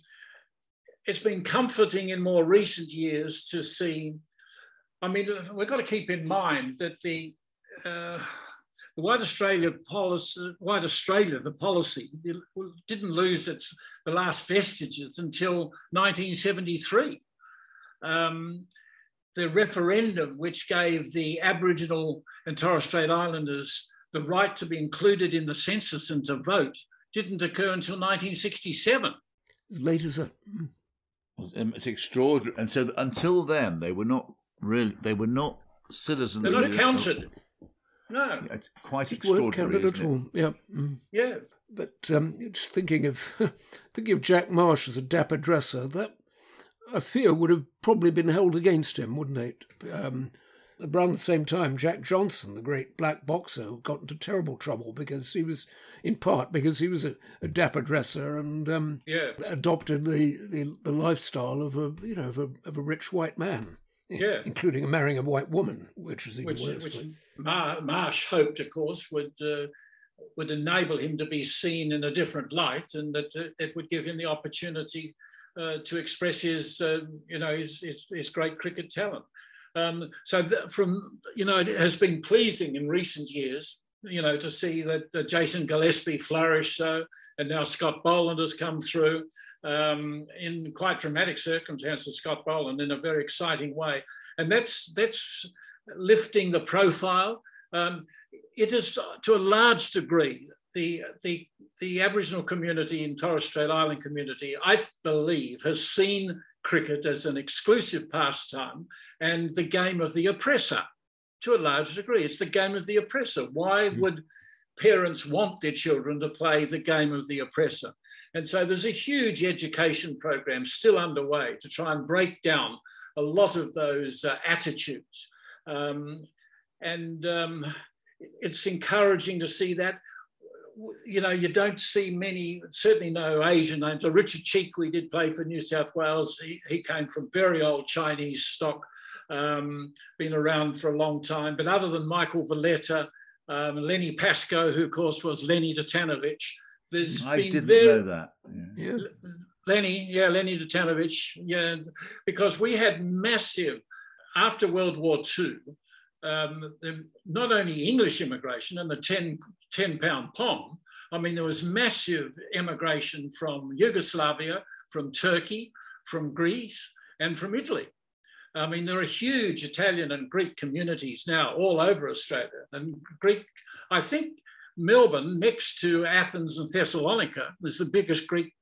it's been comforting in more recent years to see. I mean, we've got to keep in mind that the, uh, the White Australia policy, White Australia, the policy, didn't lose its the last vestiges until nineteen seventy-three. Um, the referendum, which gave the Aboriginal and Torres Strait Islanders the right to be included in the census and to vote, didn't occur until nineteen sixty-seven. As late as that. It's extraordinary. And so until then, they were not... Really, they were not citizens. They're not counted. No, it's quite extraordinary. They weren't counted at all. Yeah, yeah. But um, just thinking of thinking of Jack Marsh as a dapper dresser, that I fear would have probably been held against him, wouldn't it? Um, around the same time, Jack Johnson, the great black boxer, got into terrible trouble because he was, in part, because he was a, a dapper dresser and um, yeah. adopted the, the, the lifestyle of a you know of a, of a rich white man. Yeah, including marrying a white woman, which is even which, worse. Which Mar- Marsh hoped, of course, would uh, would enable him to be seen in a different light, and that uh, it would give him the opportunity uh, to express his, uh, you know, his, his his great cricket talent. Um, so, th- from you know, it has been pleasing in recent years, you know, to see that uh, Jason Gillespie flourished so, and now Scott Boland has come through. Um, in quite dramatic circumstances, Scott Boland, in a very exciting way, and that's that's lifting the profile. Um, it is to a large degree the the the Aboriginal community and Torres Strait Island community, I believe, has seen cricket as an exclusive pastime and the game of the oppressor. To a large degree, it's the game of the oppressor. Why would parents want their children to play the game of the oppressor? And so there's a huge education program still underway to try and break down a lot of those uh, attitudes. Um, and um, it's encouraging to see that. You know, you don't see many, certainly no Asian names. Richard Cheekwee did play for New South Wales. He, he came from very old Chinese stock, um, been around for a long time. But other than Michael Veletta, um, Lenny Pascoe, who, of course, was Lenny Ditanovic, There's I been didn't very, know that. Yeah. Lenny, yeah, Lenny Ditanovic, yeah, because we had massive, after World War Two, um, not only English immigration and the ten, ten-pound pom, I mean, there was massive emigration from Yugoslavia, from Turkey, from Greece, and from Italy. I mean, there are huge Italian and Greek communities now all over Australia, and Greek, I think, Melbourne, next to Athens and Thessalonica, was the biggest Greek,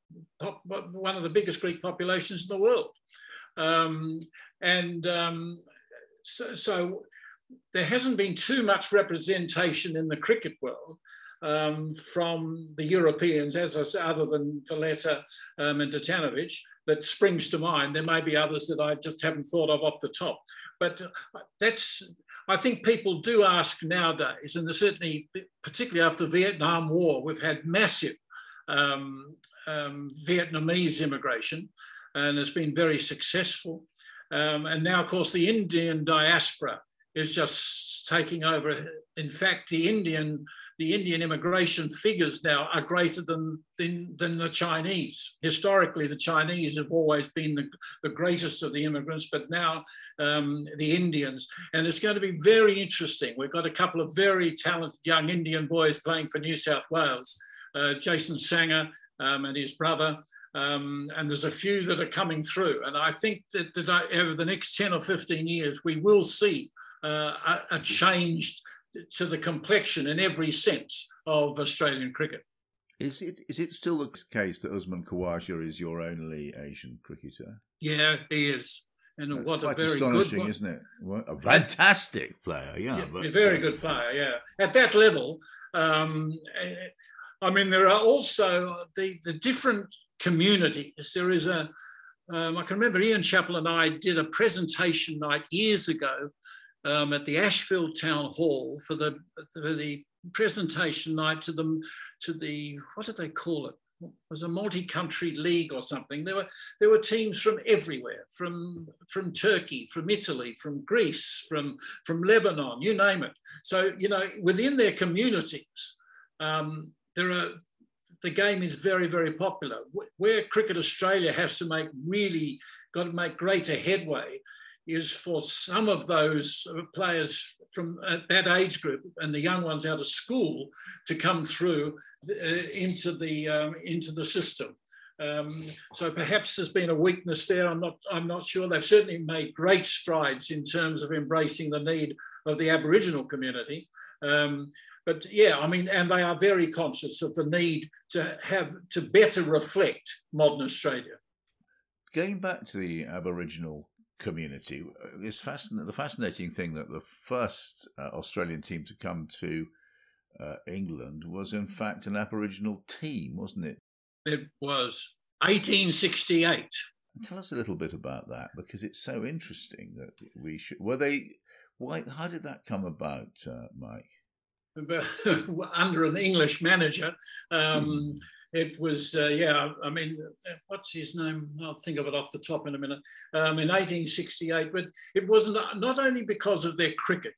one of the biggest Greek populations in the world. Um, and um, so, so there hasn't been too much representation in the cricket world um, from the Europeans, as I say, other than Valletta um, and Ditanovic, that springs to mind. There may be others that I just haven't thought of off the top, but that's. I think people do ask nowadays, and certainly, particularly after the Vietnam War, we've had massive um, um, Vietnamese immigration, and it's been very successful. Um, and now, of course, the Indian diaspora is just taking over. In fact, the Indian the Indian immigration figures now are greater than, than, than the Chinese. Historically, the Chinese have always been the, the greatest of the immigrants, but now um, the Indians. And it's going to be very interesting. We've got a couple of very talented young Indian boys playing for New South Wales, uh, Jason Sanger um, and his brother, um, and there's a few that are coming through. And I think that, that I, over the next ten or fifteen years, we will see uh, a, a changed to the complexion in every sense of Australian cricket. Is it is it still the case that Usman Khawaja is your only Asian cricketer? Yeah, he is. And that's what quite a very astonishing, good isn't it? What a fantastic player, yeah. yeah but, a very so. good player, yeah. At that level, um, I mean, there are also the, the different communities. There is a, um, I can remember Ian Chappell and I did a presentation night years ago Um, at the Ashfield Town Hall for the for the presentation night to the to the what did they call it? It was a multi-country league or something. There were there were teams from everywhere, from from Turkey, from Italy, from Greece, from from Lebanon, you name it. So you know within their communities, um, there are the game is very very popular. Where Cricket Australia has to make really got to make greater headway is for some of those players from that age group and the young ones out of school to come through into the um, into the system. Um, so perhaps there's been a weakness there. I'm not I'm not sure. They've certainly made great strides in terms of embracing the need of the Aboriginal community. Um, but yeah, I mean, and they are very conscious of the need to have to better reflect modern Australia. Going back to the Aboriginal community. It's fascinating. The fascinating thing that the first uh, Australian team to come to uh, England was in fact an Aboriginal team, wasn't it? It was. eighteen sixty-eight. Tell us a little bit about that, because it's so interesting that we should... Were they... Why? How did that come about, uh, Mike? Under an English manager, um, it was, uh, yeah, I mean, what's his name? I'll think of it off the top in a minute. Um, in eighteen sixty-eight, but it wasn't, not only because of their cricket.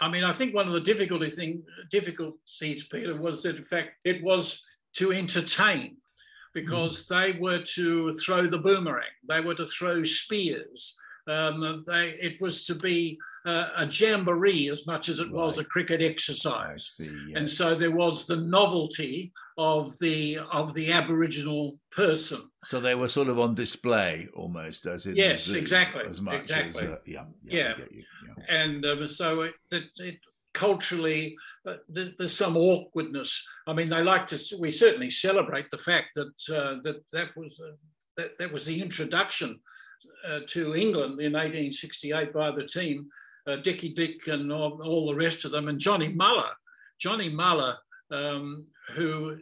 I mean, I think one of the difficulty thing, difficulties, Peter, was that, in fact, it was to entertain, because mm. they were to throw the boomerang, they were to throw spears. Um, they, it was to be uh, a jamboree as much as it right. was a cricket exercise. I see, yes. And so there was the novelty of the of the Aboriginal person. So they were sort of on display almost, as in yes, the zoo, exactly, as much exactly. as uh, yeah, yeah, yeah. yeah, yeah. And um, so it, it, it culturally uh, there, there's some awkwardness. I mean, they like to. We certainly celebrate the fact that uh, that that was uh, that that was the introduction. Uh, to England in eighteen sixty-eight by the team, uh, Dickie Dick and all, all the rest of them, and Johnny Muller. Johnny Muller, um, who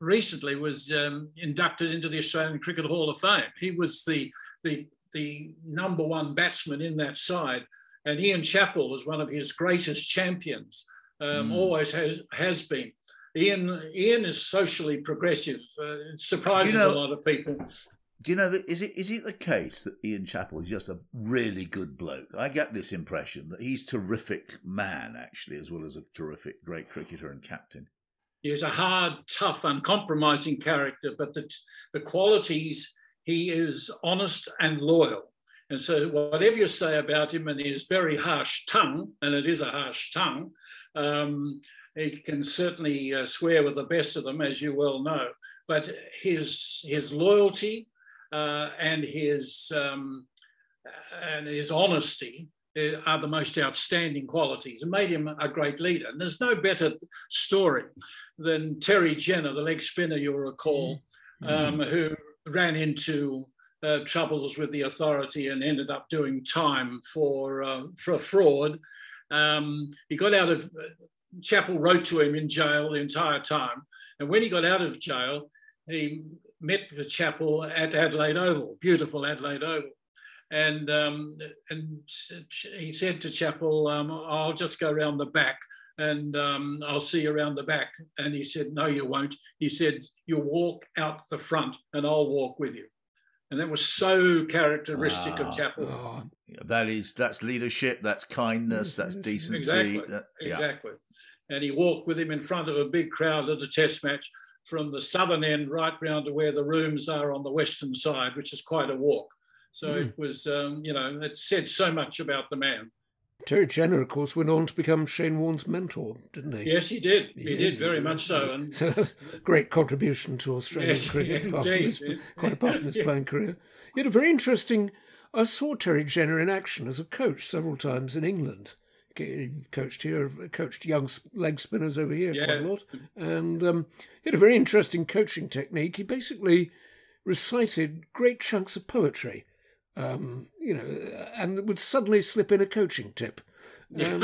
recently was um, inducted into the Australian Cricket Hall of Fame. He was the, the, the number one batsman in that side, and Ian Chappell was one of his greatest champions, um, mm. always has, has been. Ian, Ian is socially progressive, uh, surprising a lot of people. Do you know, that is it, is it the case that Ian Chappell is just a really good bloke? I get this impression that he's a terrific man, actually, as well as a terrific great cricketer and captain. He's a hard, tough, uncompromising character, but the, the qualities, he is honest and loyal. And so whatever you say about him and his very harsh tongue, and it is a harsh tongue, um, he can certainly uh, swear with the best of them, as you well know. But his his loyalty... Uh, and his um, and his honesty are the most outstanding qualities. It made him a great leader. And there's no better story than Terry Jenner, the leg spinner, you'll recall, mm-hmm. um, who ran into uh, troubles with the authority and ended up doing time for uh, for fraud. Um, he got out of Chappell wrote to him in jail the entire time, and when he got out of jail, he met with Chappell at Adelaide Oval, beautiful Adelaide Oval. And um, and he said to Chappell, um, I'll just go round the back and um, I'll see you round the back. And he said, no, you won't. He said, you walk out the front and I'll walk with you. And that was so characteristic wow. of Chappell. Oh, that is, that's leadership, that's kindness, that's decency. Exactly, that, yeah. exactly. And he walked with him in front of a big crowd at a test match, from the southern end right round to where the rooms are on the western side, which is quite a walk. So mm. it was, um, you know, it said so much about the man. Terry Jenner, of course, went on to become Shane Warne's mentor, didn't he? Yes, he did. He, he did, did, very much so. And so great contribution to Australian yes, cricket, apart indeed, his, yeah. quite apart from his yeah. playing career. He had a very interesting... I saw Terry Jenner in action as a coach several times in England. He coached here, coached young leg spinners over here yeah. quite a lot. And um, he had a very interesting coaching technique. He basically recited great chunks of poetry, um, you know, and would suddenly slip in a coaching tip. Um,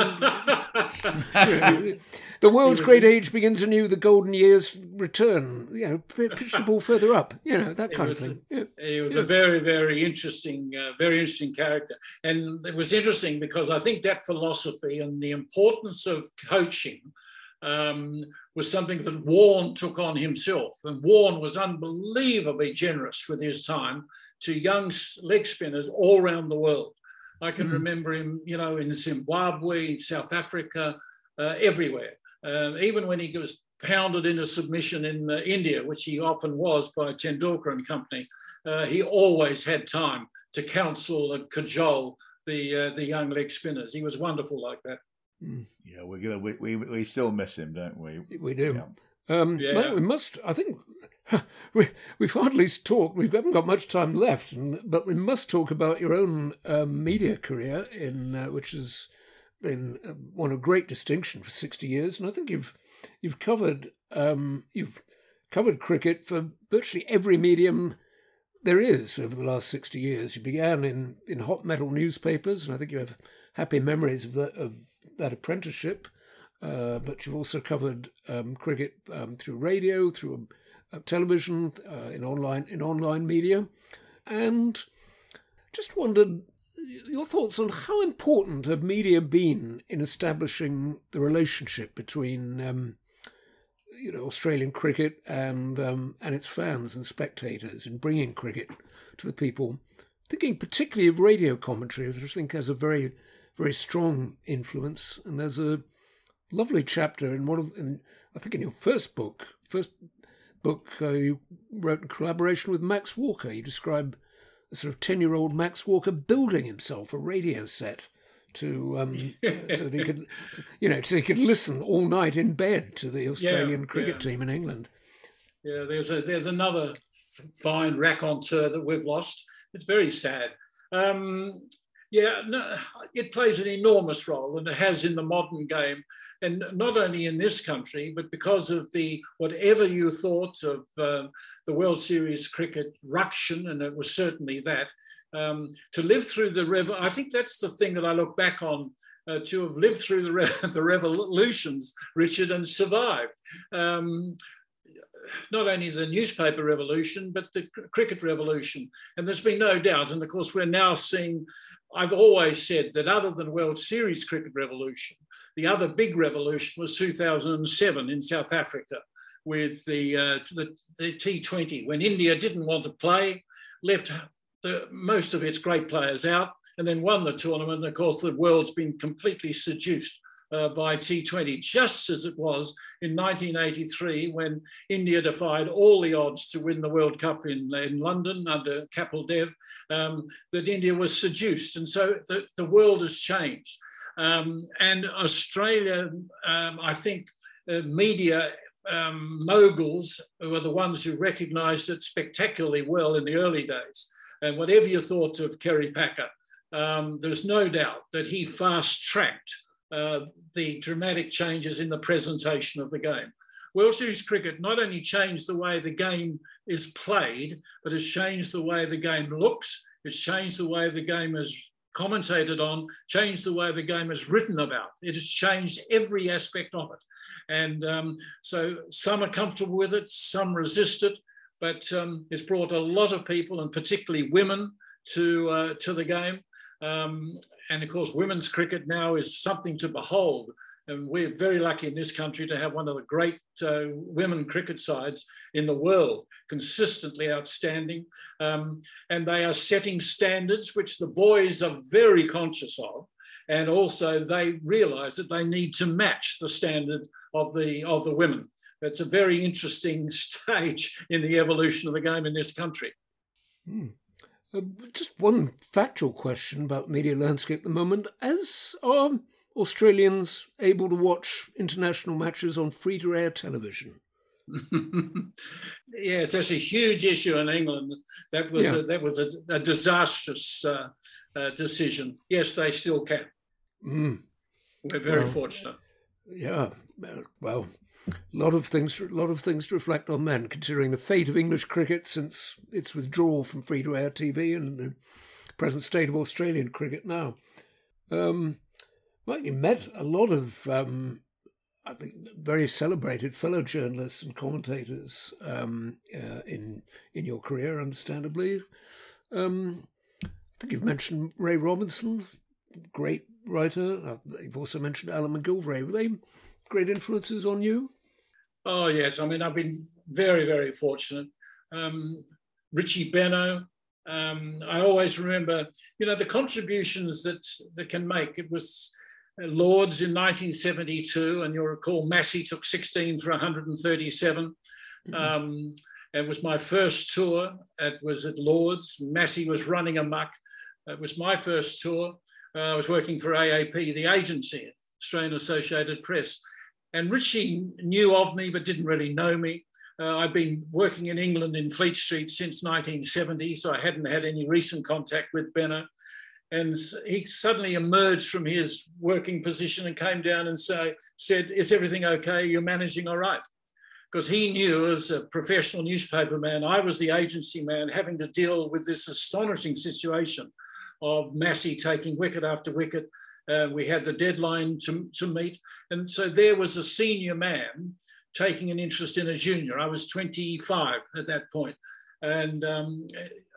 the world's great age begins anew, the golden years return, you know, pitch the ball further up, you know, that kind of thing. He was, a, yeah. he was yeah. a very, very interesting, uh, very interesting character. And it was interesting because I think that philosophy and the importance of coaching um, was something that Warne took on himself. And Warne was unbelievably generous with his time to young leg spinners all around the world. I can mm. remember him, you know, in Zimbabwe, South Africa, uh, everywhere. Uh, even when he was pounded into submission in uh, India, which he often was by Tendulkar and company, uh, he always had time to counsel and cajole the uh, the young leg spinners. He was wonderful like that. Mm. Yeah, we're gonna, we we we still miss him, don't we? We do. Yeah. Um, yeah. But we must, I think, we, we've hardly talked, we haven't got much time left, and, but we must talk about your own uh, media career, in uh, which has been one of great distinction for sixty years. And I think you've you've covered um, you've covered cricket for virtually every medium there is over the last sixty years. You began in, in hot metal newspapers, and I think you have happy memories of that, of that apprenticeship. uh, but you've also covered um, cricket um, through radio, through uh, television, uh, in online in online media, and just wondered your thoughts on how important have media been in establishing the relationship between um, you know, Australian cricket and um, and its fans and spectators, in bringing cricket to the people. Thinking particularly of radio commentary, which I think has a very, very strong influence. And there's a lovely chapter in one of, in, I think, in your first book, first book uh, you wrote in collaboration with Max Walker. You describe a sort of ten-year-old Max Walker building himself a radio set to um, uh, so that he could, you know, so he could listen all night in bed to the Australian yeah, cricket yeah. team in England. Yeah, there's a there's another fine raconteur that we've lost. It's very sad. Um, yeah, no, it plays an enormous role, and it has in the modern game, and not only in this country, but because of the whatever you thought of uh, the World Series cricket ruction, and it was certainly that, um, to live through the rev. I think that's the thing that I look back on. Uh, to have lived through the re the revolutions, Richard, and survived. Um, Not only the newspaper revolution, but the cricket revolution. And there's been no doubt. And of course, we're now seeing, I've always said that other than World Series cricket revolution, the other big revolution was two thousand seven in South Africa with the, uh, the, the T twenty, when India didn't want to play, left the, most of its great players out, and then won the tournament. And of course, the world's been completely seduced Uh, by T twenty, just as it was in nineteen eighty-three when India defied all the odds to win the World Cup in, in London under Kapil Dev, um, that India was seduced. And so the, the world has changed. Um, and Australia, um, I think uh, media um, moguls were the ones who recognised it spectacularly well in the early days. And whatever you thought of Kerry Packer, um, there's no doubt that he fast-tracked Uh, the dramatic changes in the presentation of the game. World Series cricket not only changed the way the game is played, but it's changed the way the game looks, it's changed the way the game is commentated on, changed the way the game is written about. It has changed every aspect of it. And um, so some are comfortable with it, some resist it, but um, it's brought a lot of people, and particularly women, to, uh, to the game. Um, and of course, women's cricket now is something to behold. And we're very lucky in this country to have one of the great uh, women cricket sides in the world, consistently outstanding. Um, and they are setting standards which the boys are very conscious of. And also they realise that they need to match the standard of the, of the women. That's a very interesting stage in the evolution of the game in this country. Mm. Uh, just one factual question about the media landscape at the moment. As are Australians able to watch international matches on free-to-air television? Yes, that's a huge issue in England. That was, yeah. a, that was a, a disastrous uh, uh, decision. Yes, they still can. Mm. We're very well, fortunate. Yeah, well, a lot of things, a lot of things to reflect on then, considering the fate of English cricket since its withdrawal from free-to-air T V and the present state of Australian cricket now. Um, well, you met a lot of, um, I think, very celebrated fellow journalists and commentators um, uh, in in your career, understandably. Um, I think you've mentioned Ray Robinson, great writer. You've also mentioned Alan McGilvray. Were they great influences on you? Oh, yes. I mean, I've been very, very fortunate. Um, Richie Benno, um, I always remember, you know, the contributions that, that can make. It was Lords in nineteen seventy-two, and you'll recall Massey took sixteen for one hundred thirty-seven. Mm-hmm. um, it was my first tour. It was at Lords. Massey was running amok. It was my first tour. Uh, I was working for A A P, the agency, Australian Associated Press. And Richie knew of me, but didn't really know me. Uh, I've been working in England in Fleet Street since nineteen seventy, so I hadn't had any recent contact with Benno. And he suddenly emerged from his working position and came down and say, said, "Is everything okay? You're managing all right?" Because he knew, as a professional newspaper man, I was the agency man having to deal with this astonishing situation of Massey taking wicket after wicket Uh, we had the deadline to, to meet. And so there was a senior man taking an interest in a junior. I was twenty-five at that point. And um,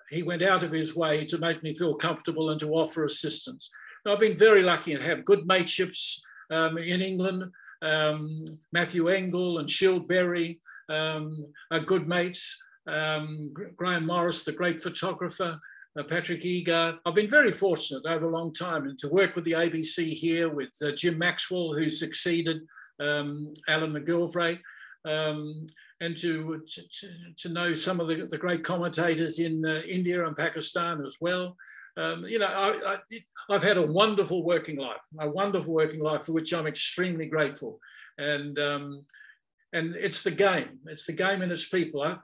he went out of his way to make me feel comfortable and to offer assistance. Now, I've been very lucky and have good mateships um, in England. Um, Matthew Engel and Shieldberry um, are good mates. Um, Graham Morris, the great photographer, uh, Patrick Egar. I've been very fortunate over a long time, and to work with the A B C here with uh, Jim Maxwell, who succeeded um, Alan McGilvray, um, and to, to, to know some of the, the great commentators in uh, India and Pakistan as well. Um, you know, I, I, I've had a wonderful working life, a wonderful working life for which I'm extremely grateful. And um, and it's the game, it's the game and its people. I,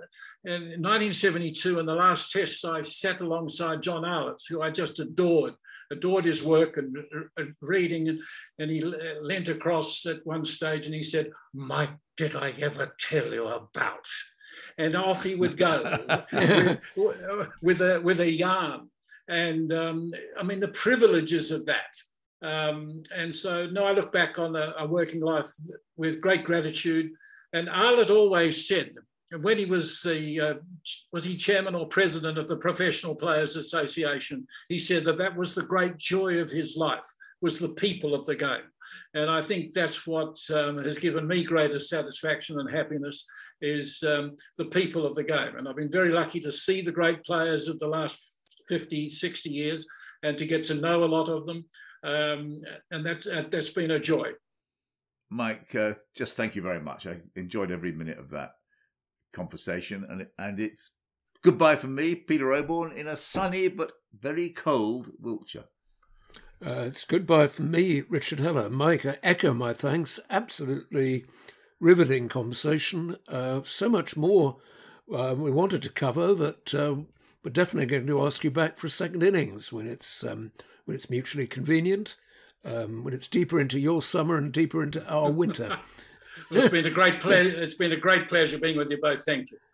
in nineteen seventy-two, in the last test, I sat alongside John Arlott, who I just adored, adored his work and, and reading. And, and he leant across at one stage and he said, "Mike, did I ever tell you about?" And off he would go with, with, a, with a yarn. And um, I mean, the privileges of that. Um, and so, no, I look back on a, a working life with great gratitude. And Arlott always said, when he was the, uh, was he chairman or president of the Professional Players Association, he said that that was the great joy of his life, was the people of the game. And I think that's what um, has given me greatest satisfaction and happiness, is um, the people of the game. And I've been very lucky to see the great players of the last fifty, sixty years, and to get to know a lot of them. Um, and that, uh, that's been a joy. Mike, uh, just thank you very much. I enjoyed every minute of that conversation. And, and it's goodbye from me, Peter Oborne, in a sunny but very cold Wiltshire. Uh, it's goodbye from me, Richard Heller. Mike, I echo my thanks. Absolutely riveting conversation. Uh, so much more uh, we wanted to cover that... Uh, We're definitely going to ask you back for a second innings when it's um, when it's mutually convenient, um, when it's deeper into your summer and deeper into our winter. Well, it's been a great pleasure. It's been a great pleasure being with you both. Thank you.